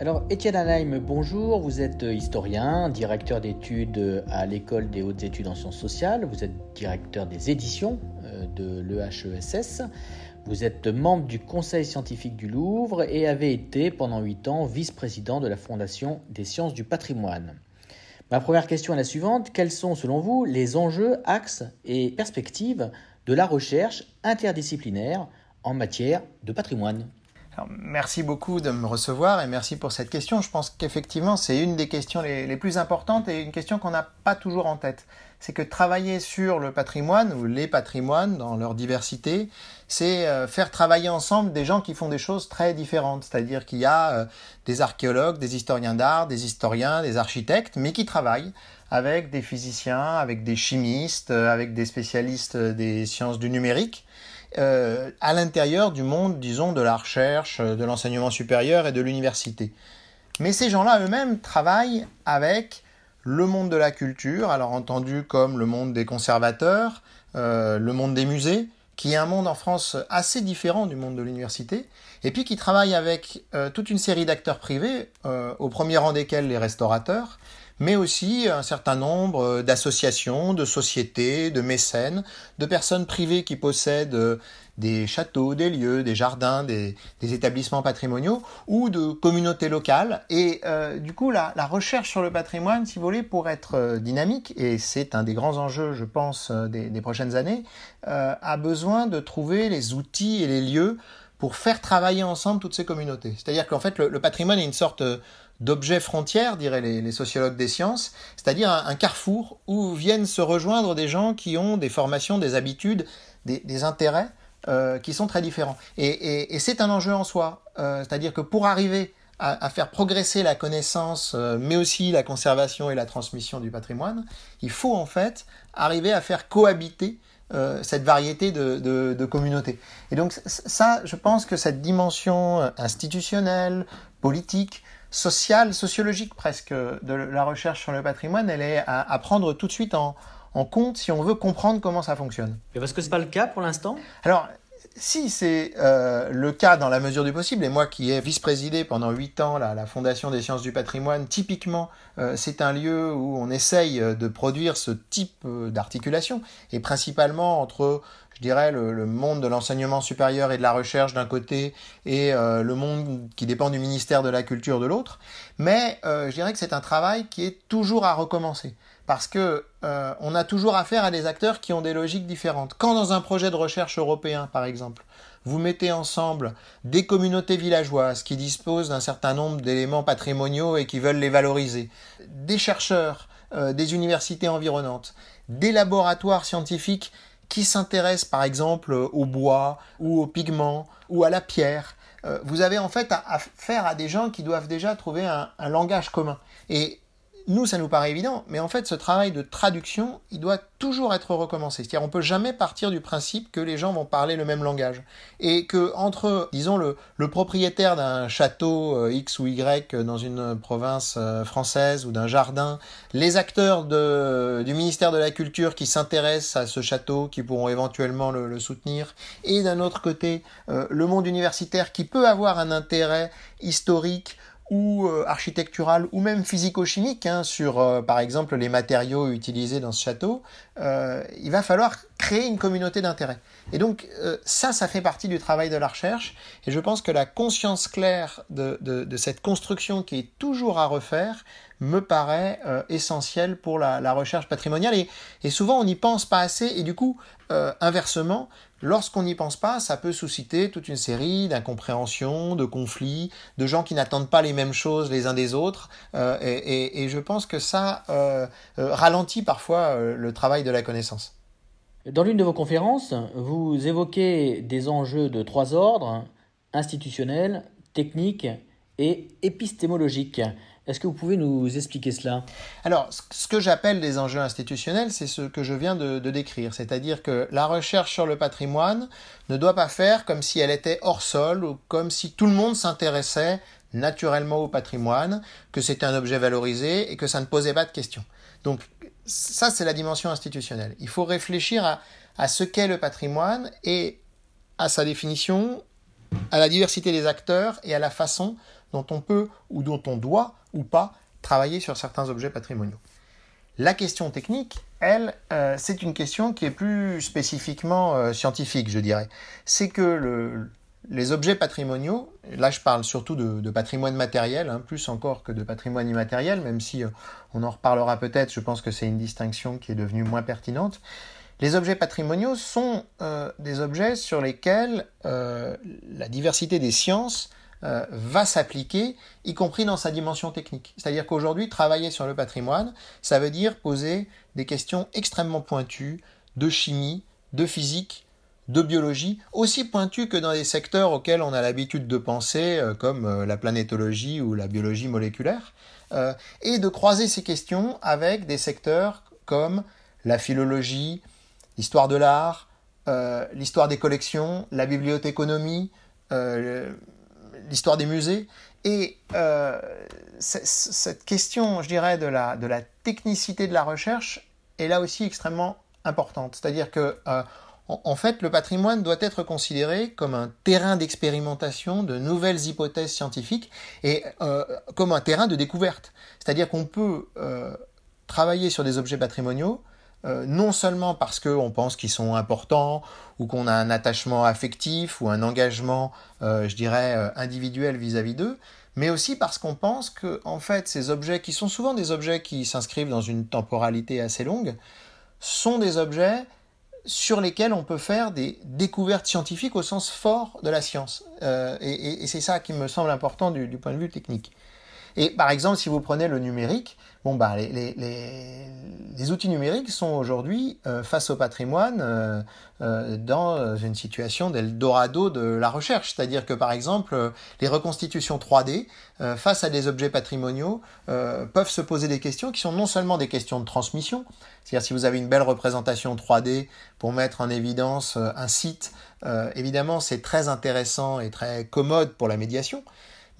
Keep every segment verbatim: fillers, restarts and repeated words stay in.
Alors, Étienne Anheim, bonjour. Vous êtes historien, directeur d'études à l'École des hautes études en sciences sociales. Vous êtes directeur des éditions de l'E H E S S. Vous êtes membre du Conseil scientifique du Louvre et avez été pendant huit ans vice-président de la Fondation des sciences du patrimoine. Ma première question est la suivante. Quels sont, selon vous, les enjeux, axes et perspectives de la recherche interdisciplinaire en matière de patrimoine ? Alors, merci beaucoup de me recevoir et merci pour cette question. Je pense qu'effectivement, c'est une des questions les, les plus importantes et une question qu'on n'a pas toujours en tête. C'est que travailler sur le patrimoine ou les patrimoines dans leur diversité, c'est euh, faire travailler ensemble des gens qui font des choses très différentes. C'est-à-dire qu'il y a euh, des archéologues, des historiens d'art, des historiens, des architectes, mais qui travaillent avec des physiciens, avec des chimistes, avec des spécialistes des sciences du numérique. Euh, à l'intérieur du monde, disons, de la recherche, de l'enseignement supérieur et de l'université. Mais ces gens-là eux-mêmes travaillent avec le monde de la culture, alors entendu comme le monde des conservateurs, euh, le monde des musées, qui est un monde en France assez différent du monde de l'université, et puis qui travaille avec euh, toute une série d'acteurs privés, euh, au premier rang desquels les restaurateurs, mais aussi un certain nombre d'associations, de sociétés, de mécènes, de personnes privées qui possèdent des châteaux, des lieux, des jardins, des, des établissements patrimoniaux ou de communautés locales. Et euh, du coup, la, la recherche sur le patrimoine, si vous voulez, pour être dynamique, et c'est un des grands enjeux, je pense, des, des prochaines années, euh, a besoin de trouver les outils et les lieux pour faire travailler ensemble toutes ces communautés. C'est-à-dire qu'en fait, le, le patrimoine est une sorte d'objet frontière, diraient les, les sociologues des sciences, c'est-à-dire un, un carrefour où viennent se rejoindre des gens qui ont des formations, des habitudes, des, des intérêts euh, qui sont très différents. Et, et, et c'est un enjeu en soi, euh, c'est-à-dire que pour arriver à, à faire progresser la connaissance, euh, mais aussi la conservation et la transmission du patrimoine, il faut en fait arriver à faire cohabiter Euh, cette variété de, de, de communautés. Et donc ça, je pense que cette dimension institutionnelle, politique, sociale, sociologique presque de la recherche sur le patrimoine, elle est à, à prendre tout de suite en, en compte si on veut comprendre comment ça fonctionne. Mais parce que c'est pas le cas pour l'instant ? Alors, si c'est euh, le cas dans la mesure du possible, et moi qui ai vice-présidé pendant huit ans la, la Fondation des sciences du patrimoine, typiquement, euh, c'est un lieu où on essaye de produire ce type euh, d'articulation, et principalement entre, je dirais, le, le monde de l'enseignement supérieur et de la recherche d'un côté, et euh, le monde qui dépend du ministère de la Culture de l'autre. Mais euh, je dirais que c'est un travail qui est toujours à recommencer. Parce que euh, on a toujours affaire à des acteurs qui ont des logiques différentes. Quand dans un projet de recherche européen, par exemple, vous mettez ensemble des communautés villageoises qui disposent d'un certain nombre d'éléments patrimoniaux et qui veulent les valoriser, des chercheurs, euh, des universités environnantes, des laboratoires scientifiques qui s'intéressent par exemple au bois ou aux pigments ou à la pierre, euh, vous avez en fait affaire à, à des gens qui doivent déjà trouver un, un langage commun. Et nous, ça nous paraît évident, mais en fait, ce travail de traduction, il doit toujours être recommencé. C'est-à-dire, on peut jamais partir du principe que les gens vont parler le même langage. Et que, entre, disons, le, le propriétaire d'un château euh, X ou Y dans une province euh, française ou d'un jardin, les acteurs de, du ministère de la Culture qui s'intéressent à ce château, qui pourront éventuellement le, le soutenir, et d'un autre côté, euh, le monde universitaire qui peut avoir un intérêt historique, ou euh, architecturale, ou même physico-chimique, hein, sur, euh, par exemple, les matériaux utilisés dans ce château, euh, il va falloir créer une communauté d'intérêt. Et donc, euh, ça, ça fait partie du travail de la recherche, et je pense que la conscience claire de, de, de cette construction qui est toujours à refaire me paraît euh, essentielle pour la, la recherche patrimoniale, et, et souvent, on n'y pense pas assez, et du coup, euh, inversement, lorsqu'on n'y pense pas, ça peut susciter toute une série d'incompréhensions, de conflits, de gens qui n'attendent pas les mêmes choses les uns des autres. Euh, et, et, et je pense que ça euh, ralentit parfois le travail de la connaissance. Dans l'une de vos conférences, vous évoquez des enjeux de trois ordres, institutionnels, techniques et épistémologiques. Est-ce que vous pouvez nous expliquer cela ? Alors, ce que j'appelle des enjeux institutionnels, c'est ce que je viens de, de décrire. C'est-à-dire que la recherche sur le patrimoine ne doit pas faire comme si elle était hors sol ou comme si tout le monde s'intéressait naturellement au patrimoine, que c'était un objet valorisé et que ça ne posait pas de questions. Donc, ça, c'est la dimension institutionnelle. Il faut réfléchir à, à ce qu'est le patrimoine et à sa définition, à la diversité des acteurs et à la façon dont on peut ou dont on doit ou pas travailler sur certains objets patrimoniaux. La question technique, elle, euh, c'est une question qui est plus spécifiquement euh, scientifique, je dirais. C'est que le, les objets patrimoniaux, là je parle surtout de, de patrimoine matériel, hein, plus encore que de patrimoine immatériel, même si euh, on en reparlera peut-être, je pense que c'est une distinction qui est devenue moins pertinente. Les objets patrimoniaux sont euh, des objets sur lesquels euh, la diversité des sciences euh, va s'appliquer, y compris dans sa dimension technique. C'est-à-dire qu'aujourd'hui, travailler sur le patrimoine, ça veut dire poser des questions extrêmement pointues de chimie, de physique, de biologie, aussi pointues que dans des secteurs auxquels on a l'habitude de penser, euh, comme euh, la planétologie ou la biologie moléculaire, euh, et de croiser ces questions avec des secteurs comme la philologie, l'histoire de l'art, euh, l'histoire des collections, la bibliothéconomie, euh, l'histoire des musées. Et euh, cette question, je dirais, de la, de la technicité de la recherche est là aussi extrêmement importante. C'est-à-dire que, euh, en, en fait, le patrimoine doit être considéré comme un terrain d'expérimentation de nouvelles hypothèses scientifiques et euh, comme un terrain de découverte. C'est-à-dire qu'on peut euh, travailler sur des objets patrimoniaux, Euh, non seulement parce qu'on pense qu'ils sont importants ou qu'on a un attachement affectif ou un engagement, euh, je dirais, euh, individuel vis-à-vis d'eux, mais aussi parce qu'on pense que, en fait, ces objets, qui sont souvent des objets qui s'inscrivent dans une temporalité assez longue, sont des objets sur lesquels on peut faire des découvertes scientifiques au sens fort de la science. Euh, et, et, et c'est ça qui me semble important du, du point de vue technique. Et par exemple, si vous prenez le numérique, bon bah les, les, les, les outils numériques sont aujourd'hui euh, face au patrimoine euh, euh, dans une situation d'Eldorado de la recherche, c'est-à-dire que par exemple euh, les reconstitutions trois D euh, face à des objets patrimoniaux euh, peuvent se poser des questions qui sont non seulement des questions de transmission, c'est-à-dire si vous avez une belle représentation trois D pour mettre en évidence euh, un site, euh, évidemment c'est très intéressant et très commode pour la médiation.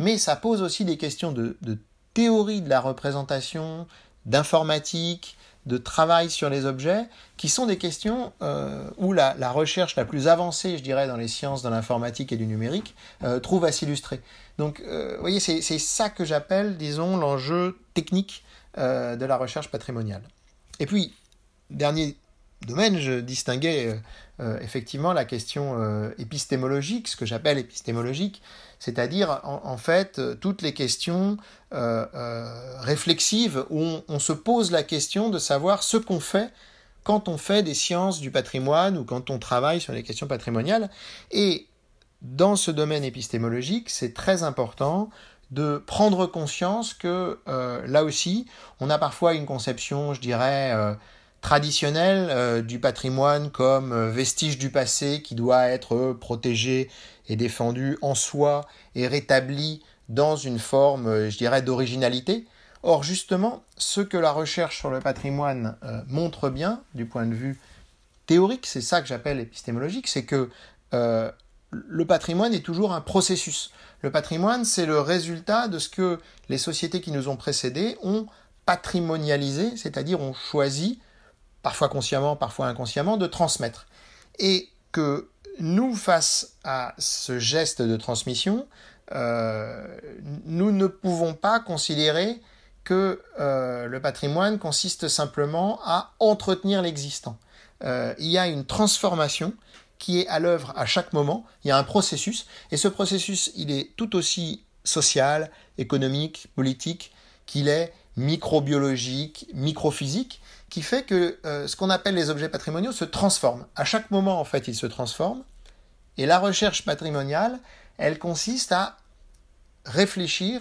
Mais ça pose aussi des questions de, de théorie de la représentation, d'informatique, de travail sur les objets, qui sont des questions euh, où la, la recherche la plus avancée, je dirais, dans les sciences, dans l'informatique et du numérique, euh, trouve à s'illustrer. Donc, euh, vous voyez, c'est, c'est ça que j'appelle, disons, l'enjeu technique euh, de la recherche patrimoniale. Et puis, dernier domaine, je distinguais euh, euh, effectivement la question euh, épistémologique, ce que j'appelle épistémologique, c'est-à-dire en, en fait toutes les questions euh, euh, réflexives où on, on se pose la question de savoir ce qu'on fait quand on fait des sciences du patrimoine ou quand on travaille sur les questions patrimoniales. Et dans ce domaine épistémologique, c'est très important de prendre conscience que euh, là aussi, on a parfois une conception, je dirais, euh, traditionnel euh, du patrimoine comme euh, vestige du passé qui doit être euh, protégé et défendu en soi et rétabli dans une forme, euh, je dirais, d'originalité. Or, justement, ce que la recherche sur le patrimoine euh, montre bien, du point de vue théorique, c'est ça que j'appelle épistémologique, c'est que euh, le patrimoine est toujours un processus. Le patrimoine, c'est le résultat de ce que les sociétés qui nous ont précédés ont patrimonialisé, c'est-à-dire ont choisi parfois consciemment, parfois inconsciemment, de transmettre. Et que nous, face à ce geste de transmission, euh, nous ne pouvons pas considérer que euh, le patrimoine consiste simplement à entretenir l'existant. Euh, il y a une transformation qui est à l'œuvre à chaque moment, il y a un processus, et ce processus, il est tout aussi social, économique, politique, qu'il est microbiologique, microphysique, qui fait que euh, ce qu'on appelle les objets patrimoniaux se transforment. À chaque moment, en fait, ils se transforment. Et la recherche patrimoniale, elle consiste à réfléchir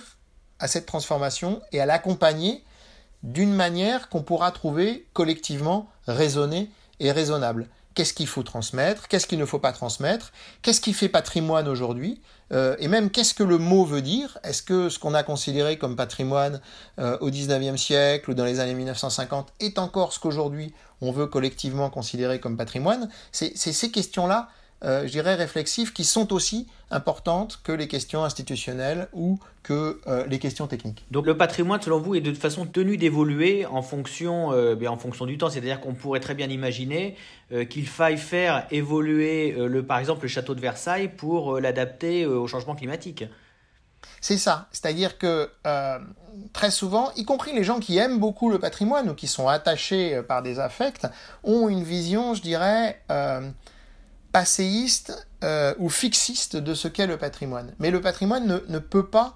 à cette transformation et à l'accompagner d'une manière qu'on pourra trouver collectivement raisonnée et raisonnable. Qu'est-ce qu'il faut transmettre? Qu'est-ce qu'il ne faut pas transmettre? Qu'est-ce qui fait patrimoine aujourd'hui? euh, Et même, qu'est-ce que le mot veut dire? Est-ce que ce qu'on a considéré comme patrimoine euh, au dix-neuvième siècle ou dans les années mille neuf cent cinquante est encore ce qu'aujourd'hui on veut collectivement considérer comme patrimoine? C'est ces questions-là, euh, je dirais, réflexives, qui sont aussi importantes que les questions institutionnelles ou que euh, les questions techniques. Donc le patrimoine, selon vous, est de toute façon tenu d'évoluer en fonction, euh, en fonction du temps. C'est-à-dire qu'on pourrait très bien imaginer euh, qu'il faille faire évoluer, euh, le, par exemple, le château de Versailles pour euh, l'adapter euh, au changement climatique. C'est ça, c'est-à-dire que euh, très souvent, y compris les gens qui aiment beaucoup le patrimoine ou qui sont attachés par des affects, ont une vision, je dirais, euh, passéiste euh, ou fixiste de ce qu'est le patrimoine. Mais le patrimoine ne, ne peut pas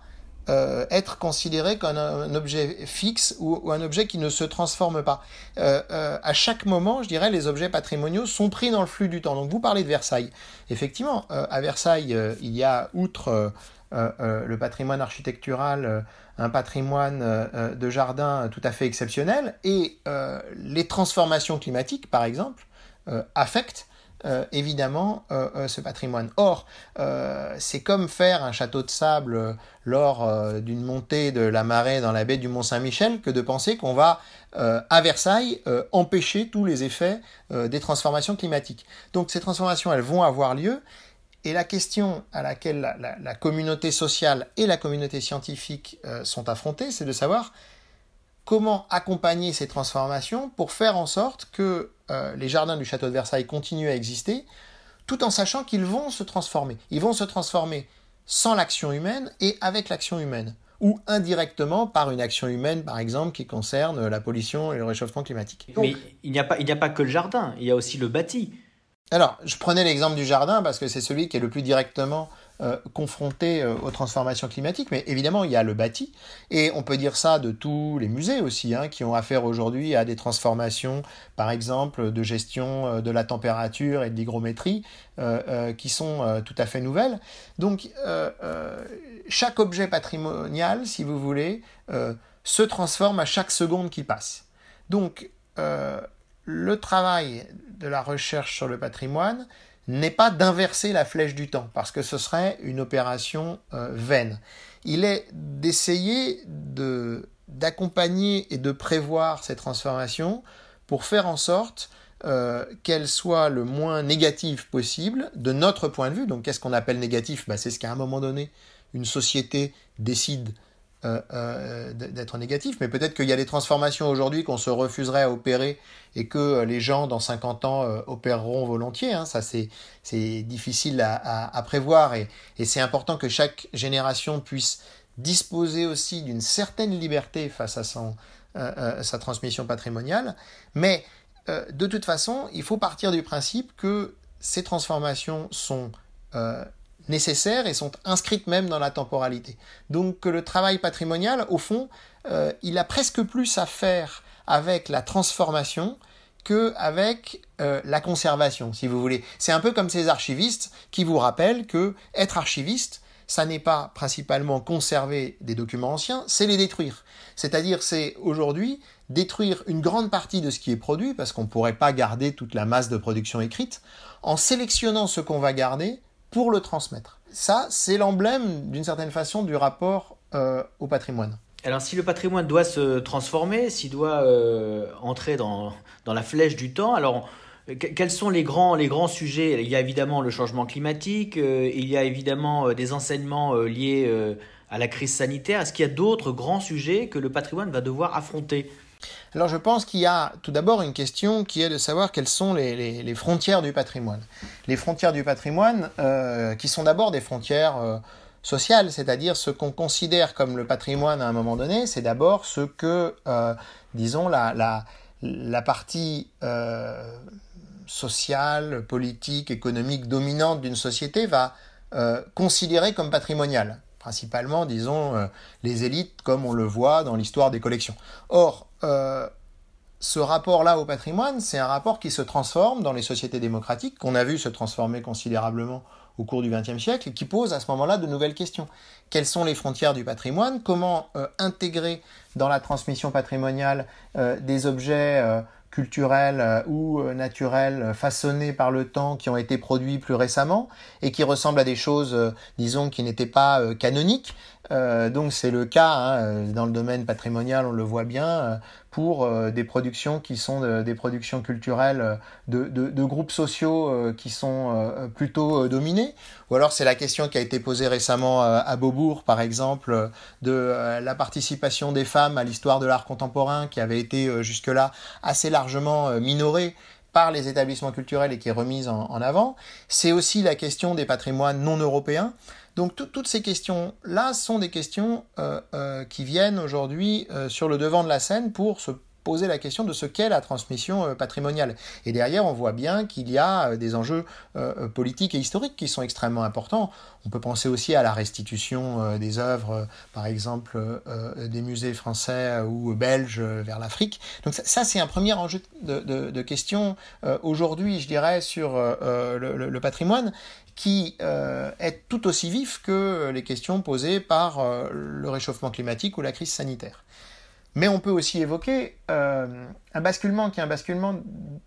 euh, être considéré comme un, un objet fixe ou, ou un objet qui ne se transforme pas. Euh, euh, à chaque moment, je dirais, les objets patrimoniaux sont pris dans le flux du temps. Donc vous parlez de Versailles. Effectivement, euh, à Versailles, euh, il y a, outre... Euh, Euh, euh, le patrimoine architectural, euh, un patrimoine euh, de jardin tout à fait exceptionnel, et euh, les transformations climatiques, par exemple, euh, affectent euh, évidemment euh, euh, ce patrimoine. Or, euh, c'est comme faire un château de sable euh, lors euh, d'une montée de la marée dans la baie du Mont-Saint-Michel que de penser qu'on va, euh, à Versailles, euh, empêcher tous les effets euh, des transformations climatiques. Donc ces transformations, elles vont avoir lieu. Et la question à laquelle la, la, la communauté sociale et la communauté scientifique euh, sont affrontées, c'est de savoir comment accompagner ces transformations pour faire en sorte que euh, les jardins du château de Versailles continuent à exister, tout en sachant qu'ils vont se transformer. Ils vont se transformer sans l'action humaine et avec l'action humaine, ou indirectement par une action humaine, par exemple, qui concerne la pollution et le réchauffement climatique. Donc, mais il n'y a pas, il n'y a pas que le jardin, il y a aussi le bâti. Alors, je prenais l'exemple du jardin parce que c'est celui qui est le plus directement euh, confronté euh, aux transformations climatiques, mais évidemment, il y a le bâti, et on peut dire ça de tous les musées aussi, hein, qui ont affaire aujourd'hui à des transformations, par exemple, de gestion euh, de la température et de l'hygrométrie, euh, euh, qui sont euh, tout à fait nouvelles. Donc, euh, euh, chaque objet patrimonial, si vous voulez, euh, se transforme à chaque seconde qui passe. Donc, euh, le travail de la recherche sur le patrimoine n'est pas d'inverser la flèche du temps, parce que ce serait une opération euh, vaine. Il est d'essayer de, d'accompagner et de prévoir ces transformations pour faire en sorte euh, qu'elles soient le moins négatives possible de notre point de vue. Donc qu'est-ce qu'on appelle négatif ? Bah, c'est ce qu'à un moment donné, une société décide Euh, euh, d'être négatif, mais peut-être qu'il y a des transformations aujourd'hui qu'on se refuserait à opérer et que les gens dans cinquante ans euh, opéreront volontiers, hein. Ça c'est, c'est difficile à, à, à prévoir, et, et c'est important que chaque génération puisse disposer aussi d'une certaine liberté face à son, euh, euh, sa transmission patrimoniale, mais euh, de toute façon il faut partir du principe que ces transformations sont euh, nécessaires et sont inscrites même dans la temporalité. Donc le travail patrimonial, au fond, euh, il a presque plus à faire avec la transformation qu'avec euh, la conservation, si vous voulez. C'est un peu comme ces archivistes qui vous rappellent que être archiviste, ça n'est pas principalement conserver des documents anciens, c'est les détruire. C'est-à-dire, c'est aujourd'hui détruire une grande partie de ce qui est produit, parce qu'on ne pourrait pas garder toute la masse de production écrite, en sélectionnant ce qu'on va garder pour le transmettre. Ça, c'est l'emblème, d'une certaine façon, du rapport euh, au patrimoine. Alors, si le patrimoine doit se transformer, s'il doit euh, entrer dans, dans la flèche du temps, alors qu- quels sont les grands, les grands sujets ? Il y a évidemment le changement climatique, euh, il y a évidemment euh, des enseignements euh, liés euh, à la crise sanitaire. Est-ce qu'il y a d'autres grands sujets que le patrimoine va devoir affronter ? Alors, je pense qu'il y a tout d'abord une question qui est de savoir quelles sont les, les, les frontières du patrimoine. Les frontières du patrimoine euh, qui sont d'abord des frontières euh, sociales, c'est-à-dire ce qu'on considère comme le patrimoine à un moment donné, c'est d'abord ce que, euh, disons, la, la, la partie euh, sociale, politique, économique dominante d'une société va euh, considérer comme patrimoniale. Principalement, disons, euh, les élites, comme on le voit dans l'histoire des collections. Or, euh, ce rapport-là au patrimoine, c'est un rapport qui se transforme dans les sociétés démocratiques, qu'on a vu se transformer considérablement au cours du vingtième siècle, et qui pose à ce moment-là de nouvelles questions. Quelles sont les frontières du patrimoine ? Comment euh, intégrer dans la transmission patrimoniale euh, des objets euh, culturels euh, ou euh, naturels euh, façonnés par le temps, qui ont été produits plus récemment et qui ressemblent à des choses, euh, disons, qui n'étaient pas euh, canoniques. Euh, donc c'est le cas, hein, dans le domaine patrimonial, on le voit bien, euh, pour euh, des productions qui sont de, des productions culturelles de, de, de groupes sociaux euh, qui sont euh, plutôt euh, dominés. Ou alors c'est la question qui a été posée récemment euh, à Beaubourg, par exemple, de euh, la participation des femmes à l'histoire de l'art contemporain, qui avait été euh, jusque-là assez largement euh, minorée par les établissements culturels et qui est remise en, en avant. C'est aussi la question des patrimoines non européens, Donc tout, toutes ces questions-là sont des questions euh, euh, qui viennent aujourd'hui euh, sur le devant de la scène pour se poser la question de ce qu'est la transmission patrimoniale. Et derrière, on voit bien qu'il y a des enjeux euh, politiques et historiques qui sont extrêmement importants. On peut penser aussi à la restitution euh, des œuvres, euh, par exemple, euh, des musées français ou belges euh, vers l'Afrique. Donc ça, ça c'est un premier enjeu de, de, de question euh, aujourd'hui, je dirais, sur euh, le, le, le patrimoine, qui euh, est tout aussi vif que les questions posées par euh, le réchauffement climatique ou la crise sanitaire. Mais on peut aussi évoquer euh, un basculement qui est un basculement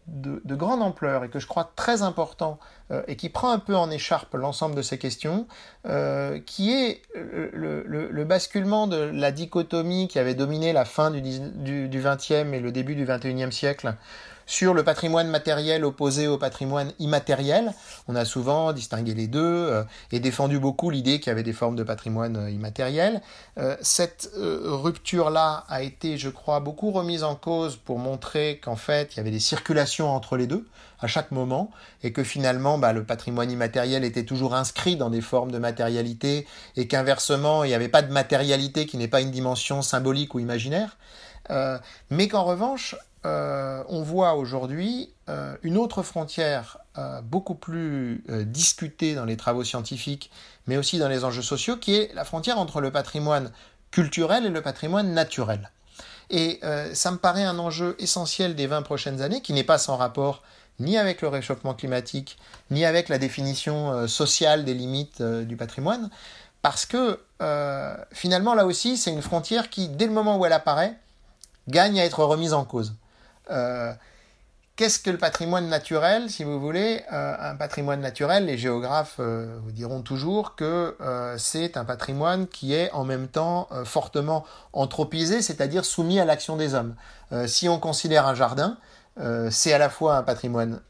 de, de grande ampleur et que je crois très important euh, et qui prend un peu en écharpe l'ensemble de ces questions, euh, qui est le, le, le basculement de la dichotomie qui avait dominé la fin du, du, du vingtième et le début du vingt et unième siècle sur le patrimoine matériel opposé au patrimoine immatériel. On a souvent distingué les deux euh, et défendu beaucoup l'idée qu'il y avait des formes de patrimoine euh, immatériel. Euh, cette euh, rupture-là a été, je crois, beaucoup remise en cause pour montrer qu'en fait, il y avait des circulations entre les deux à chaque moment et que finalement, bah, le patrimoine immatériel était toujours inscrit dans des formes de matérialité et qu'inversement, il n'y avait pas de matérialité qui n'est pas une dimension symbolique ou imaginaire. Euh, mais qu'en revanche, Euh, on voit aujourd'hui euh, une autre frontière euh, beaucoup plus euh, discutée dans les travaux scientifiques, mais aussi dans les enjeux sociaux, qui est la frontière entre le patrimoine culturel et le patrimoine naturel. Et euh, ça me paraît un enjeu essentiel des vingt prochaines années, qui n'est pas sans rapport ni avec le réchauffement climatique, ni avec la définition euh, sociale des limites euh, du patrimoine, parce que euh, finalement, là aussi, c'est une frontière qui, dès le moment où elle apparaît, gagne à être remise en cause. Euh, qu'est-ce que le patrimoine naturel, si vous voulez, euh, un patrimoine naturel, les géographes euh, vous diront toujours que euh, c'est un patrimoine qui est en même temps euh, fortement anthropisé, c'est-à-dire soumis à l'action des hommes. Euh, si on considère un jardin, euh, c'est à la fois un patrimoine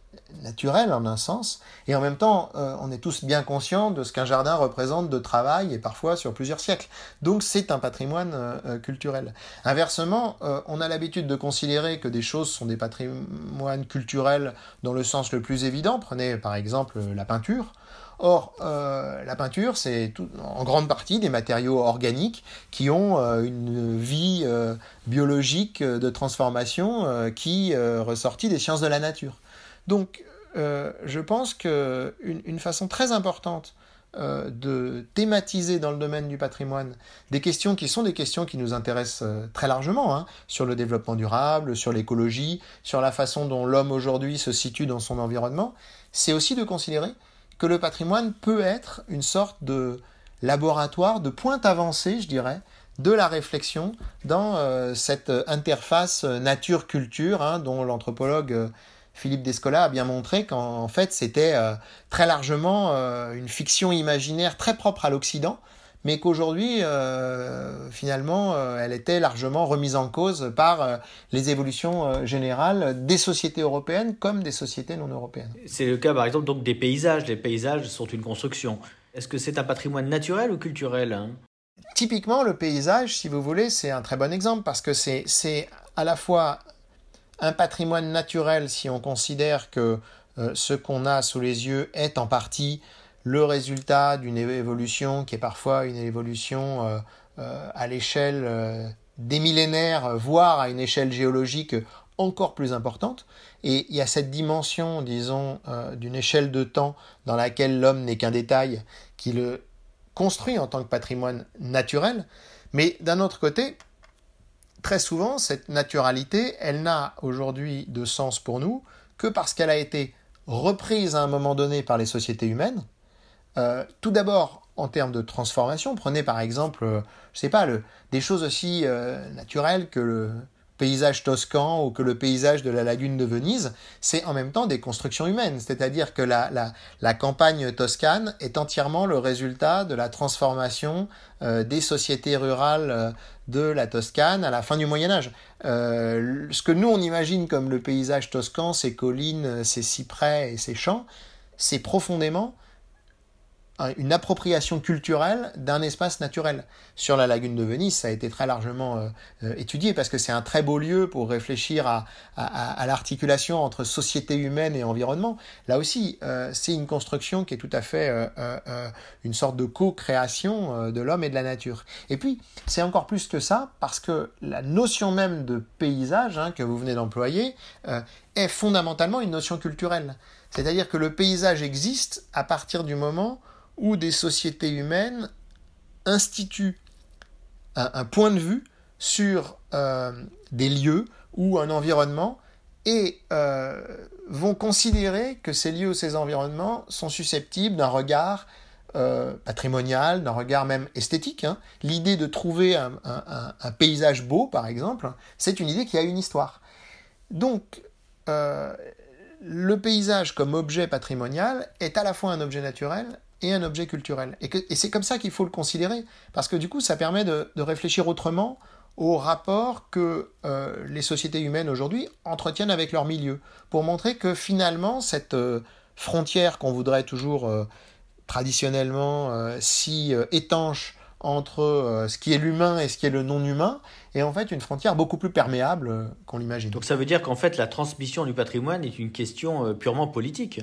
naturel en un sens, et en même temps euh, on est tous bien conscients de ce qu'un jardin représente de travail et parfois sur plusieurs siècles. Donc c'est un patrimoine euh, culturel. Inversement, euh, on a l'habitude de considérer que des choses sont des patrimoines culturels dans le sens le plus évident. Prenez par exemple la peinture. Or, euh, la peinture, c'est tout, en grande partie des matériaux organiques qui ont euh, une vie euh, biologique euh, de transformation euh, qui euh, ressortit des sciences de la nature. Donc, euh, je pense qu'une une façon très importante euh, de thématiser dans le domaine du patrimoine des questions qui sont des questions qui nous intéressent euh, très largement, hein, sur le développement durable, sur l'écologie, sur la façon dont l'homme aujourd'hui se situe dans son environnement, c'est aussi de considérer que le patrimoine peut être une sorte de laboratoire, de pointe avancée, je dirais, de la réflexion dans euh, cette interface nature-culture, hein, dont l'anthropologue Euh, Philippe Descola a bien montré qu'en fait, c'était euh, très largement euh, une fiction imaginaire très propre à l'Occident, mais qu'aujourd'hui, euh, finalement, euh, elle était largement remise en cause par euh, les évolutions euh, générales des sociétés européennes comme des sociétés non européennes. C'est le cas, par exemple, donc, des paysages. Les paysages sont une construction. Est-ce que c'est un patrimoine naturel ou culturel, hein ? Typiquement, le paysage, si vous voulez, c'est un très bon exemple parce que c'est, c'est à la fois un patrimoine naturel, si on considère que euh, ce qu'on a sous les yeux est en partie le résultat d'une évolution qui est parfois une évolution euh, euh, à l'échelle euh, des millénaires, voire à une échelle géologique encore plus importante. Et il y a cette dimension, disons, euh, d'une échelle de temps dans laquelle l'homme n'est qu'un détail qui le construit en tant que patrimoine naturel. Mais d'un autre côté, très souvent, cette naturalité, elle n'a aujourd'hui de sens pour nous que parce qu'elle a été reprise à un moment donné par les sociétés humaines. Euh, tout d'abord, en termes de transformation, prenez par exemple, euh, je sais pas, le, des choses aussi euh, naturelles que le paysage toscan ou que le paysage de la lagune de Venise, c'est en même temps des constructions humaines. C'est-à-dire que la, la, la campagne toscane est entièrement le résultat de la transformation euh, des sociétés rurales euh, de la Toscane à la fin du Moyen-Âge. Euh, ce que nous, on imagine comme le paysage toscan, ses collines, ses cyprès et ses champs, c'est profondément une appropriation culturelle d'un espace naturel. Sur la lagune de Venise, ça a été très largement euh, étudié parce que c'est un très beau lieu pour réfléchir à, à, à l'articulation entre société humaine et environnement. Là aussi, euh, c'est une construction qui est tout à fait euh, euh, une sorte de co-création de l'homme et de la nature. Et puis, c'est encore plus que ça parce que la notion même de paysage hein, que vous venez d'employer euh, est fondamentalement une notion culturelle. C'est-à-dire que le paysage existe à partir du moment où des sociétés humaines instituent un, un point de vue sur euh, des lieux ou un environnement et euh, vont considérer que ces lieux ou ces environnements sont susceptibles d'un regard euh, patrimonial, d'un regard même esthétique. Hein. L'idée de trouver un, un, un paysage beau, par exemple, c'est une idée qui a une histoire. Donc, euh, le paysage comme objet patrimonial est à la fois un objet naturel et un objet culturel. Et, que, et c'est comme ça qu'il faut le considérer, parce que du coup, ça permet de, de réfléchir autrement au rapport que euh, les sociétés humaines aujourd'hui entretiennent avec leur milieu, pour montrer que finalement, cette euh, frontière qu'on voudrait toujours euh, traditionnellement euh, si euh, étanche entre euh, ce qui est l'humain et ce qui est le non-humain, est en fait une frontière beaucoup plus perméable euh, qu'on l'imagine. Donc ça veut dire qu'en fait, la transmission du patrimoine est une question euh, purement politique.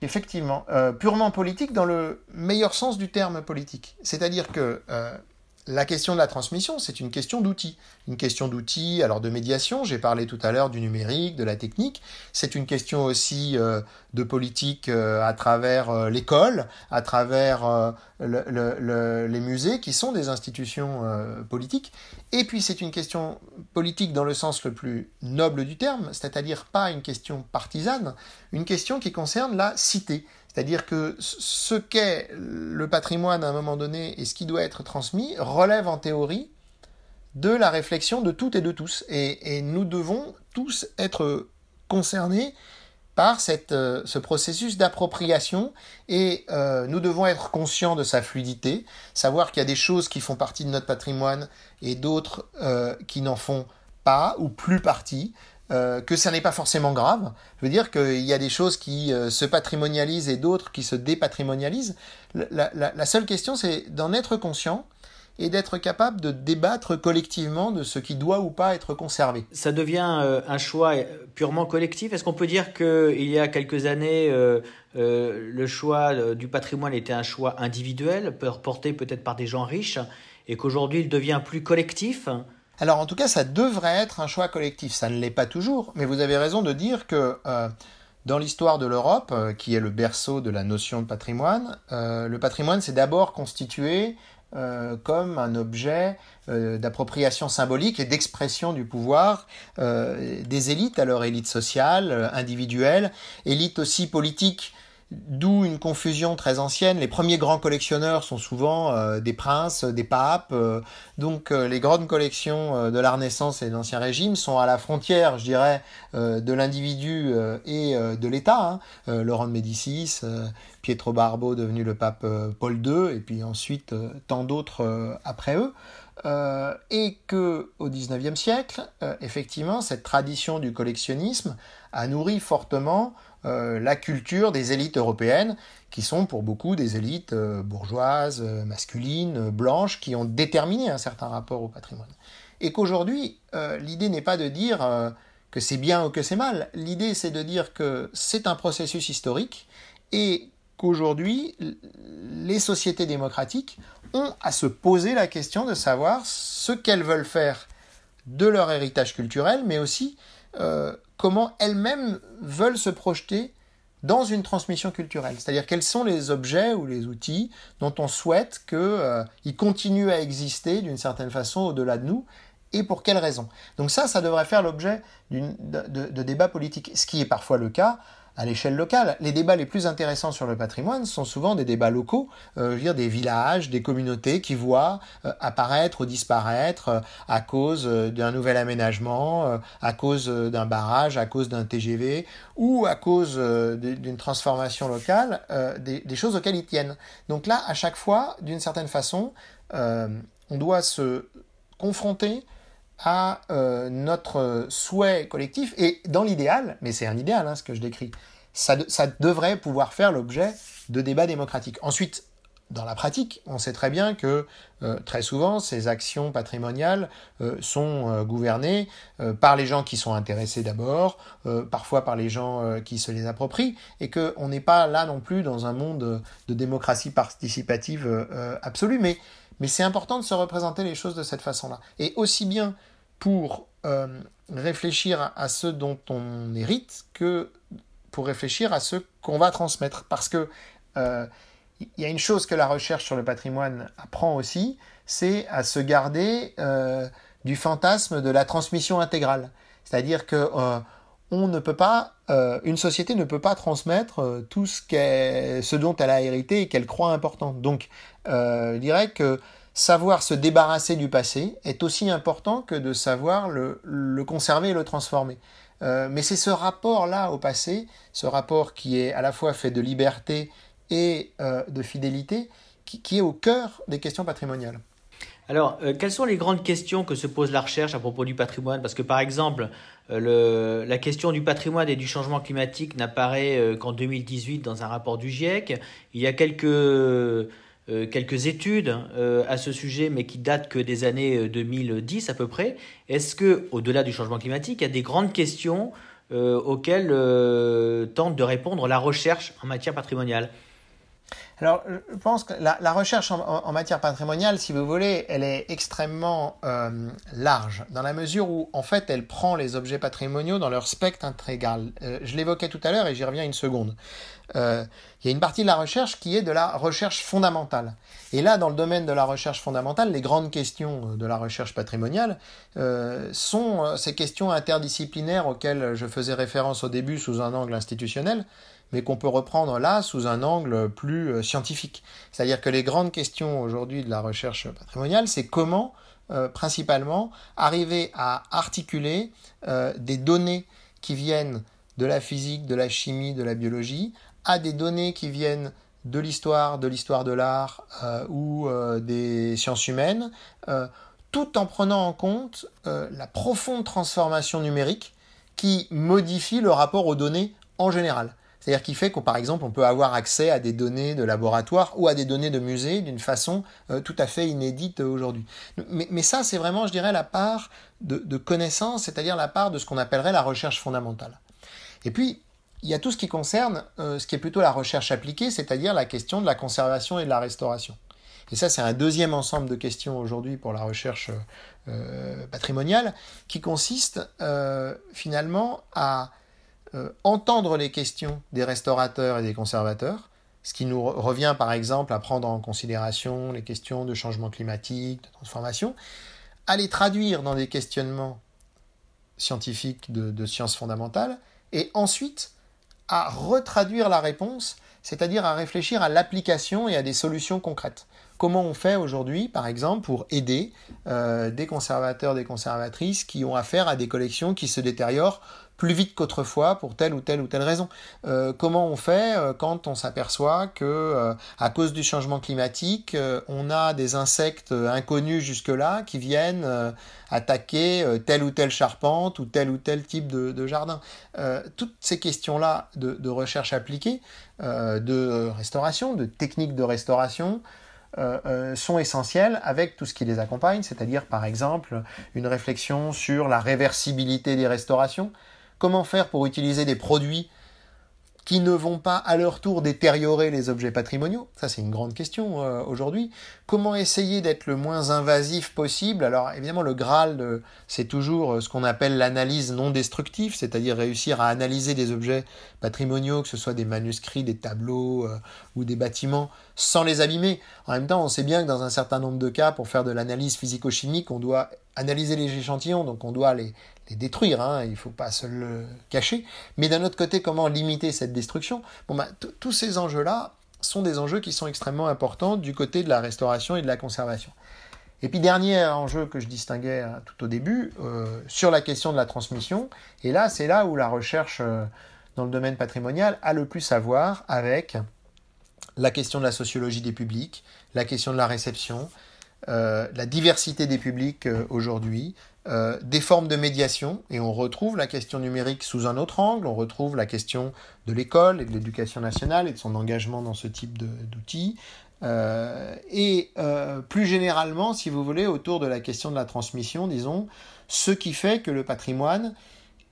Effectivement, euh, purement politique dans le meilleur sens du terme politique. C'est-à-dire que euh, la question de la transmission, c'est une question d'outils. Une question d'outils, alors de médiation, j'ai parlé tout à l'heure du numérique, de la technique. C'est une question aussi euh, de politique euh, à travers euh, l'école, à travers euh, le, le, le, les musées qui sont des institutions euh, politiques. Et puis c'est une question politique dans le sens le plus noble du terme, c'est-à-dire pas une question partisane, une question qui concerne la cité. C'est-à-dire que ce qu'est le patrimoine à un moment donné et ce qui doit être transmis relève en théorie de la réflexion de toutes et de tous. Et, et nous devons tous être concernés par cette, ce processus d'appropriation et euh, nous devons être conscients de sa fluidité, savoir qu'il y a des choses qui font partie de notre patrimoine et d'autres euh, qui n'en font pas ou plus partie, euh, que ça n'est pas forcément grave. Je veux dire qu'il y a des choses qui euh, se patrimonialisent et d'autres qui se dépatrimonialisent. La, la, la seule question, c'est d'en être conscient et d'être capable de débattre collectivement de ce qui doit ou pas être conservé. Ça devient euh, un choix purement collectif. Est-ce qu'on peut dire qu'il y a quelques années, euh, euh, le choix euh, du patrimoine était un choix individuel, porté peut-être par des gens riches, et qu'aujourd'hui il devient plus collectif ? Alors en tout cas, ça devrait être un choix collectif. Ça ne l'est pas toujours, mais vous avez raison de dire que euh, dans l'histoire de l'Europe, euh, qui est le berceau de la notion de patrimoine, euh, le patrimoine s'est d'abord constitué Euh, comme un objet euh, d'appropriation symbolique et d'expression du pouvoir euh, des élites, alors élite sociale, euh, individuelle, élite aussi politique, d'où une confusion très ancienne. Les premiers grands collectionneurs sont souvent euh, des princes, des papes, euh, donc euh, les grandes collections euh, de la Renaissance et de l'Ancien Régime sont à la frontière, je dirais, euh, de l'individu euh, et euh, de l'État. Hein. Euh, Laurent de Médicis, euh, Pietro Barbo devenu le pape euh, Paul deux, et puis ensuite euh, tant d'autres euh, après eux. Euh, et que au dix-neuvième siècle, euh, effectivement, cette tradition du collectionnisme a nourri fortement Euh, la culture des élites européennes, qui sont pour beaucoup des élites euh, bourgeoises, euh, masculines, euh, blanches, qui ont déterminé un certain rapport au patrimoine. Et qu'aujourd'hui, euh, l'idée n'est pas de dire euh, que c'est bien ou que c'est mal, l'idée c'est de dire que c'est un processus historique et qu'aujourd'hui, les sociétés démocratiques ont à se poser la question de savoir ce qu'elles veulent faire de leur héritage culturel, mais aussi Euh, comment elles-mêmes veulent se projeter dans une transmission culturelle. C'est-à-dire quels sont les objets ou les outils dont on souhaite qu'ils euh, continuent à exister d'une certaine façon au-delà de nous et pour quelles raisons. Donc ça, ça devrait faire l'objet d'une, de, de débats politiques, ce qui est parfois le cas à l'échelle locale. Les débats les plus intéressants sur le patrimoine sont souvent des débats locaux, euh, je veux dire des villages, des communautés qui voient euh, apparaître ou disparaître euh, à cause euh, d'un nouvel aménagement, euh, à cause euh, d'un barrage, à cause d'un T G V ou à cause euh, d'une transformation locale, euh, des, des choses auxquelles ils tiennent. Donc là, à chaque fois, d'une certaine façon, euh, on doit se confronter à euh, notre souhait collectif, et dans l'idéal, mais c'est un idéal hein, ce que je décris, ça, de, ça devrait pouvoir faire l'objet de débats démocratiques. Ensuite, dans la pratique, on sait très bien que euh, très souvent, ces actions patrimoniales euh, sont euh, gouvernées euh, par les gens qui sont intéressés d'abord, euh, parfois par les gens euh, qui se les approprient, et qu'on n'est pas là non plus dans un monde de démocratie participative euh, absolue, mais, mais c'est important de se représenter les choses de cette façon-là. Et aussi bien pour euh, réfléchir à ce dont on hérite que pour réfléchir à ce qu'on va transmettre. Parce que euh, il y a une chose que la recherche sur le patrimoine apprend aussi, c'est à se garder euh, du fantasme de la transmission intégrale. C'est-à-dire que euh, on ne peut pas, euh, une société ne peut pas transmettre euh, tout ce, qu'est, ce dont elle a hérité et qu'elle croit important. Donc, euh, je dirais que savoir se débarrasser du passé est aussi important que de savoir le, le conserver et le transformer. Euh, mais c'est ce rapport-là au passé, ce rapport qui est à la fois fait de liberté et euh, de fidélité, qui, qui est au cœur des questions patrimoniales. Alors, euh, quelles sont les grandes questions que se pose la recherche à propos du patrimoine ? Parce que, par exemple, euh, le, la question du patrimoine et du changement climatique n'apparaît euh, qu'en deux mille dix-huit dans un rapport du GIEC. Il y a quelques, euh, quelques études euh, à ce sujet, mais qui datent que des années deux mille dix à peu près. Est-ce que, au-delà du changement climatique, il y a des grandes questions euh, auxquelles euh, tente de répondre la recherche en matière patrimoniale ? Alors, je pense que la, la recherche en, en matière patrimoniale, si vous voulez, elle est extrêmement euh, large, dans la mesure où, en fait, elle prend les objets patrimoniaux dans leur spectre intégral. Euh, je l'évoquais tout à l'heure et j'y reviens une seconde. Euh, il y a une partie de la recherche qui est de la recherche fondamentale. Et là, dans le domaine de la recherche fondamentale, les grandes questions de la recherche patrimoniale euh, sont ces questions interdisciplinaires auxquelles je faisais référence au début sous un angle institutionnel, mais qu'on peut reprendre là sous un angle plus scientifique. C'est-à-dire que les grandes questions aujourd'hui de la recherche patrimoniale, c'est comment, euh, principalement, arriver à articuler euh, des données qui viennent de la physique, de la chimie, de la biologie, à des données qui viennent de l'histoire, de l'histoire de l'art euh, ou euh, des sciences humaines, euh, tout en prenant en compte euh, la profonde transformation numérique qui modifie le rapport aux données en général. C'est-à-dire qui fait que, par exemple, on peut avoir accès à des données de laboratoire ou à des données de musée d'une façon euh, tout à fait inédite aujourd'hui. Mais, mais ça, c'est vraiment, je dirais, la part de, de connaissance, c'est-à-dire la part de ce qu'on appellerait la recherche fondamentale. Et puis, il y a tout ce qui concerne euh, ce qui est plutôt la recherche appliquée, c'est-à-dire la question de la conservation et de la restauration. Et ça, c'est un deuxième ensemble de questions aujourd'hui pour la recherche euh, patrimoniale qui consiste euh, finalement à Euh, entendre les questions des restaurateurs et des conservateurs, ce qui nous re- revient par exemple à prendre en considération les questions de changement climatique, de transformation, à les traduire dans des questionnements scientifiques de, de sciences fondamentales, et ensuite à retraduire la réponse, c'est-à-dire à réfléchir à l'application et à des solutions concrètes. Comment on fait aujourd'hui, par exemple, pour aider euh, des conservateurs, des conservatrices qui ont affaire à des collections qui se détériorent plus vite qu'autrefois pour telle ou telle ou telle raison. Euh, comment on fait euh, quand on s'aperçoit que, euh, à cause du changement climatique, euh, on a des insectes inconnus jusque-là qui viennent euh, attaquer euh, telle ou telle charpente ou tel ou tel type de, de jardin. Euh, toutes ces questions-là de, de recherche appliquée, euh, de restauration, de techniques de restauration, Euh, euh, sont essentiels avec tout ce qui les accompagne, c'est-à-dire par exemple une réflexion sur la réversibilité des restaurations. Comment faire pour utiliser des produits qui ne vont pas à leur tour détériorer les objets patrimoniaux ? Ça, c'est une grande question euh, aujourd'hui. Comment essayer d'être le moins invasif possible ? Alors évidemment, le Graal, euh, c'est toujours euh, ce qu'on appelle l'analyse non destructive, c'est-à-dire réussir à analyser des objets patrimoniaux, que ce soit des manuscrits, des tableaux euh, ou des bâtiments, sans les abîmer. En même temps, on sait bien que dans un certain nombre de cas, pour faire de l'analyse physico-chimique, on doit analyser les échantillons, donc on doit les, les détruire, hein, il ne faut pas se le cacher. Mais d'un autre côté, comment limiter cette destruction ? Bon, bah, tous ces enjeux-là sont des enjeux qui sont extrêmement importants du côté de la restauration et de la conservation. Et puis, dernier enjeu que je distinguais hein, tout au début, euh, sur la question de la transmission, et là, c'est là où la recherche euh, dans le domaine patrimonial a le plus à voir avec la question de la sociologie des publics, la question de la réception, Euh, la diversité des publics euh, aujourd'hui, euh, des formes de médiation, et on retrouve la question numérique sous un autre angle, on retrouve la question de l'école et de l'éducation nationale et de son engagement dans ce type de, d'outils, Euh, et euh, plus généralement, si vous voulez, autour de la question de la transmission, disons, ce qui fait que le patrimoine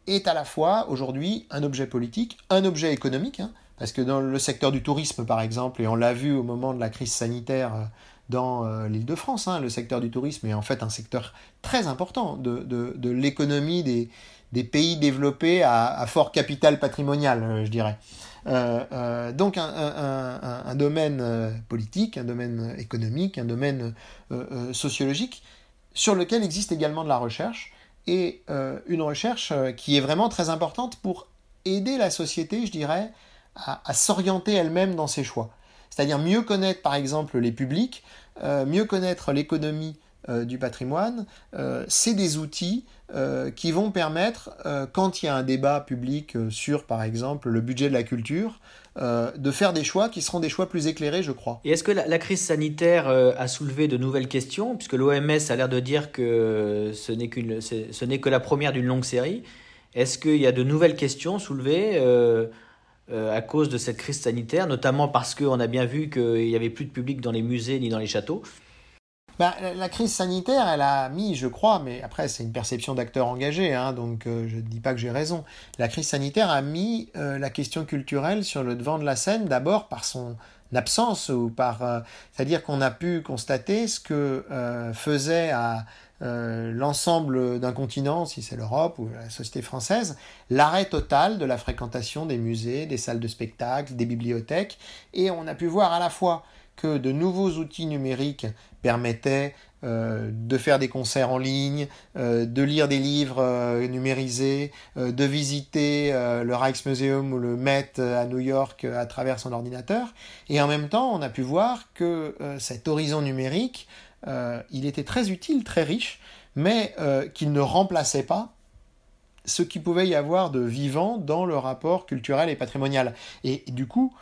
est à la fois aujourd'hui un objet politique, un objet économique, hein, parce que dans le secteur du tourisme, par exemple, et on l'a vu au moment de la crise sanitaire dans euh, l'Île-de-France, hein, le secteur du tourisme est en fait un secteur très important de, de, de l'économie des, des pays développés à, à fort capital patrimonial, euh, je dirais. Euh, euh, donc un, un, un, un domaine politique, un domaine économique, un domaine euh, euh, sociologique, sur lequel existe également de la recherche, et euh, une recherche qui est vraiment très importante pour aider la société, je dirais, à, à s'orienter elle-même dans ses choix. C'est-à-dire mieux connaître, par exemple, les publics, euh, mieux connaître l'économie euh, du patrimoine, euh, c'est des outils Euh, qui vont permettre, euh, quand il y a un débat public euh, sur, par exemple, le budget de la culture, euh, de faire des choix qui seront des choix plus éclairés, je crois. Et est-ce que la, la crise sanitaire euh, a soulevé de nouvelles questions, puisque l'O M S a l'air de dire que ce n'est, qu'une, ce n'est que la première d'une longue série. Est-ce qu'il y a de nouvelles questions soulevées euh, euh, à cause de cette crise sanitaire, notamment parce qu'on a bien vu qu'il n'y avait plus de public dans les musées ni dans les châteaux? Bah, la crise sanitaire, elle a mis, je crois, mais après c'est une perception d'acteur engagé, hein, donc euh, je ne dis pas que j'ai raison, la crise sanitaire a mis euh, la question culturelle sur le devant de la scène, d'abord par son absence, ou par, euh, c'est-à-dire qu'on a pu constater ce que euh, faisait à euh, l'ensemble d'un continent, si c'est l'Europe ou la société française, l'arrêt total de la fréquentation des musées, des salles de spectacle, des bibliothèques, et on a pu voir à la fois que de nouveaux outils numériques permettaient euh, de faire des concerts en ligne, euh, de lire des livres euh, numérisés, euh, de visiter euh, le Rijksmuseum ou le Met à New York euh, à travers son ordinateur. Et en même temps, on a pu voir que euh, cet horizon numérique, euh, il était très utile, très riche, mais euh, qu'il ne remplaçait pas ce qu'il pouvait y avoir de vivant dans le rapport culturel et patrimonial. Et, et du coup,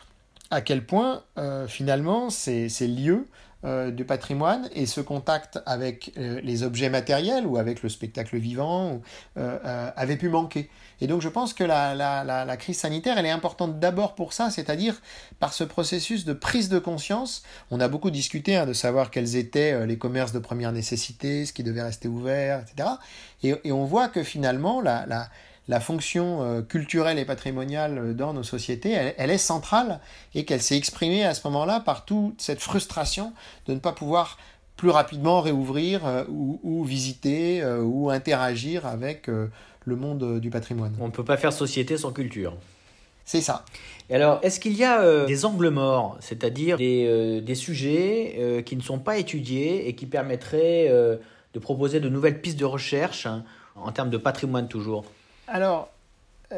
à quel point, euh, finalement, ces, ces lieux euh, du patrimoine et ce contact avec euh, les objets matériels ou avec le spectacle vivant ou, euh, euh, avaient pu manquer. Et donc, je pense que la, la, la, la crise sanitaire, elle est importante d'abord pour ça, c'est-à-dire par ce processus de prise de conscience. On a beaucoup discuté hein, de savoir quels étaient euh, les commerces de première nécessité, ce qui devait rester ouvert, et cetera. Et, et on voit que, finalement, la... la La fonction culturelle et patrimoniale dans nos sociétés, elle, elle est centrale et qu'elle s'est exprimée à ce moment-là par toute cette frustration de ne pas pouvoir plus rapidement réouvrir euh, ou, ou visiter euh, ou interagir avec euh, le monde du patrimoine. On ne peut pas faire société sans culture. C'est ça. Et alors, est-ce qu'il y a euh, des angles morts, c'est-à-dire des, euh, des sujets euh, qui ne sont pas étudiés et qui permettraient euh, de proposer de nouvelles pistes de recherche hein, en termes de patrimoine toujours ? Alors, euh,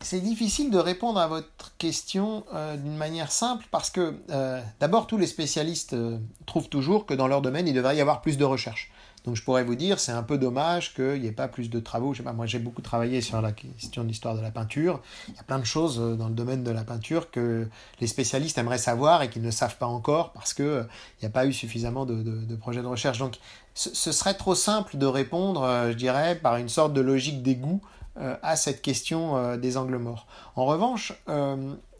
c'est difficile de répondre à votre question euh, d'une manière simple parce que, euh, d'abord, tous les spécialistes euh, trouvent toujours que dans leur domaine, il devrait y avoir plus de recherche. Donc, je pourrais vous dire, c'est un peu dommage qu'il n'y ait pas plus de travaux. Je sais pas, moi, j'ai beaucoup travaillé sur la question de l'histoire de la peinture. Il y a plein de choses dans le domaine de la peinture que les spécialistes aimeraient savoir et qu'ils ne savent pas encore parce qu'il n'y a pas eu suffisamment de, de, de projets de recherche. Donc, ce, ce serait trop simple de répondre, euh, je dirais, par une sorte de logique d'égout à cette question euh, des angles morts. En revanche, euh,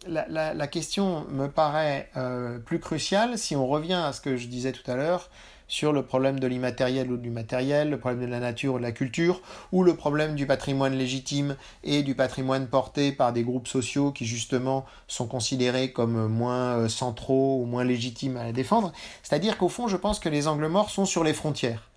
la, la, la question me paraît euh, plus cruciale si on revient à ce que je disais tout à l'heure sur le problème de l'immatériel ou du matériel, le problème de la nature ou de la culture, ou le problème du patrimoine légitime et du patrimoine porté par des groupes sociaux qui justement sont considérés comme moins centraux ou moins légitimes à défendre. C'est-à-dire qu'au fond, je pense que les angles morts sont sur les frontières.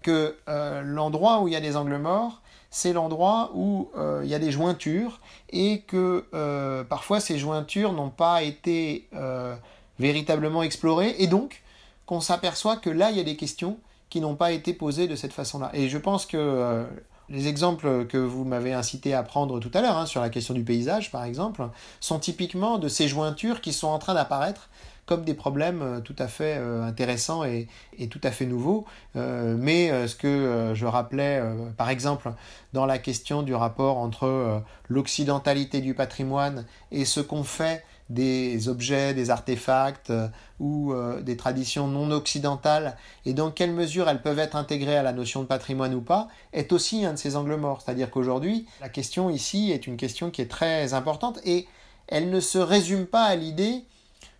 Que euh, l'endroit où il y a des angles morts, c'est l'endroit où euh, il y a des jointures et que euh, parfois ces jointures n'ont pas été euh, véritablement explorées et donc qu'on s'aperçoit que là, il y a des questions qui n'ont pas été posées de cette façon-là. Et je pense que euh, les exemples que vous m'avez incité à prendre tout à l'heure, hein, sur la question du paysage par exemple, sont typiquement de ces jointures qui sont en train d'apparaître comme des problèmes tout à fait euh, intéressants et, et tout à fait nouveaux. Euh, mais euh, ce que euh, je rappelais, euh, par exemple, dans la question du rapport entre euh, l'occidentalité du patrimoine et ce qu'on fait des objets, des artefacts euh, ou euh, des traditions non occidentales et dans quelle mesure elles peuvent être intégrées à la notion de patrimoine ou pas, est aussi un de ces angles morts. C'est-à-dire qu'aujourd'hui, la question ici est une question qui est très importante et elle ne se résume pas à l'idée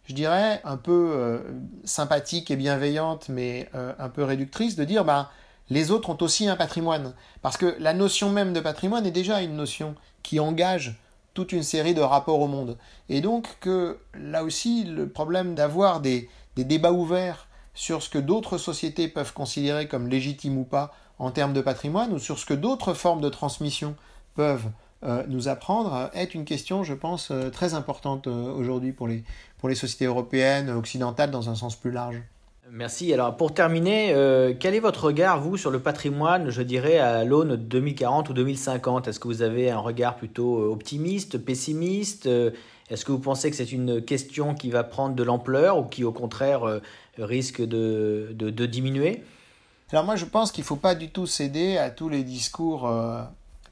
je dirais, un peu euh, sympathique et bienveillante, mais euh, un peu réductrice, de dire bah, « les autres ont aussi un patrimoine ». Parce que la notion même de patrimoine est déjà une notion qui engage toute une série de rapports au monde. Et donc que, là aussi, le problème d'avoir des, des débats ouverts sur ce que d'autres sociétés peuvent considérer comme légitime ou pas en termes de patrimoine, ou sur ce que d'autres formes de transmission peuvent euh, nous apprendre, est une question, je pense, euh, très importante euh, aujourd'hui pour les, pour les sociétés européennes, occidentales, dans un sens plus large. Merci. Alors, pour terminer, euh, quel est votre regard, vous, sur le patrimoine, je dirais, à l'aune deux mille quarante ou deux mille cinquante? Est-ce que vous avez un regard plutôt optimiste, pessimiste? euh, Est-ce que vous pensez que c'est une question qui va prendre de l'ampleur ou qui, au contraire, euh, risque de, de, de diminuer? Alors moi, je pense qu'il ne faut pas du tout céder à tous les discours euh,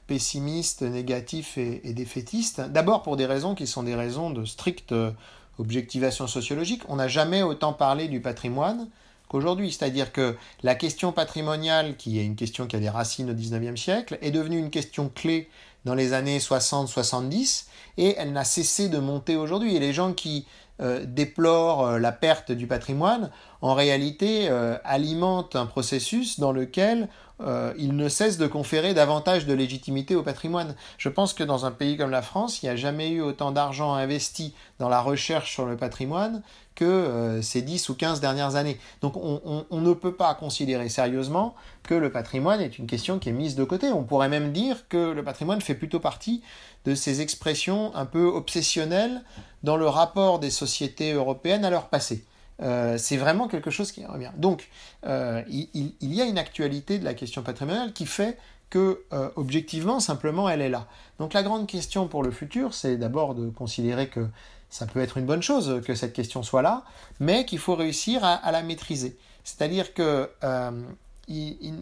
pessimistes, négatifs et, et défaitistes. D'abord pour des raisons qui sont des raisons de stricte euh, objectivation sociologique. On n'a jamais autant parlé du patrimoine qu'aujourd'hui. C'est-à-dire que la question patrimoniale, qui est une question qui a des racines au dix-neuvième siècle, est devenue une question clé dans les années soixante soixante-dix, et elle n'a cessé de monter aujourd'hui. Et les gens qui euh, déplorent euh, la perte du patrimoine, en réalité, euh, alimentent un processus dans lequel euh, ils ne cessent de conférer davantage de légitimité au patrimoine. Je pense que dans un pays comme la France, il n'y a jamais eu autant d'argent investi dans la recherche sur le patrimoine que euh, ces dix ou quinze dernières années. Donc on, on, on ne peut pas considérer sérieusement que le patrimoine est une question qui est mise de côté. On pourrait même dire que le patrimoine fait plutôt partie de ces expressions un peu obsessionnelles dans le rapport des sociétés européennes à leur passé. Euh, c'est vraiment quelque chose qui revient. Donc euh, il, il y a une actualité de la question patrimoniale qui fait que, euh, objectivement, simplement, elle est là. Donc la grande question pour le futur, c'est d'abord de considérer que ça peut être une bonne chose que cette question soit là, mais qu'il faut réussir à, à la maîtriser. C'est-à-dire que euh, il, il,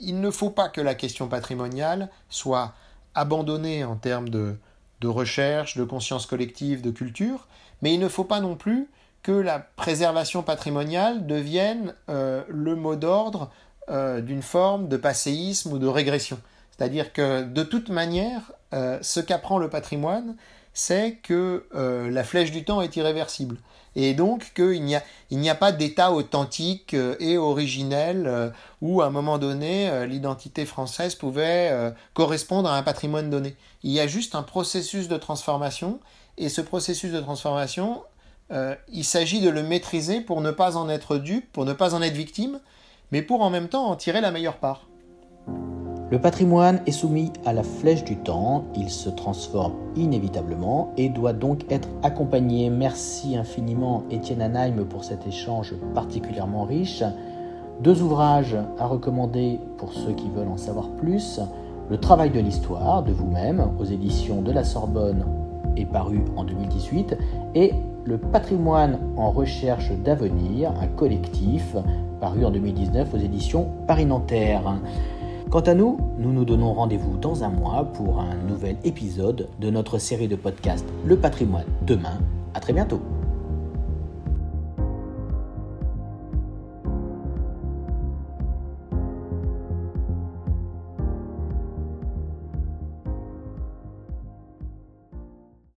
il ne faut pas que la question patrimoniale soit abandonnée en termes de, de recherche, de conscience collective, de culture, mais il ne faut pas non plus que la préservation patrimoniale devienne euh, le mot d'ordre euh, d'une forme de passéisme ou de régression. C'est-à-dire que, de toute manière, euh, ce qu'apprend le patrimoine, c'est que euh, la flèche du temps est irréversible. Et donc qu'il n'y a, il n'y a pas d'état authentique euh, et originel euh, où, à un moment donné, euh, l'identité française pouvait euh, correspondre à un patrimoine donné. Il y a juste un processus de transformation, et ce processus de transformation, euh, il s'agit de le maîtriser pour ne pas en être dupe, pour ne pas en être victime, mais pour en même temps en tirer la meilleure part. Le patrimoine est soumis à la flèche du temps, il se transforme inévitablement et doit donc être accompagné. Merci infiniment Étienne Anheim pour cet échange particulièrement riche. Deux ouvrages à recommander pour ceux qui veulent en savoir plus. Le travail de l'histoire de vous-même aux éditions de la Sorbonne est paru en deux mille dix-huit et Le patrimoine en recherche d'avenir, un collectif paru en deux mille dix-neuf aux éditions Paris-Nanterre. Quant à nous, nous nous donnons rendez-vous dans un mois pour un nouvel épisode de notre série de podcasts Le patrimoine demain. À très bientôt.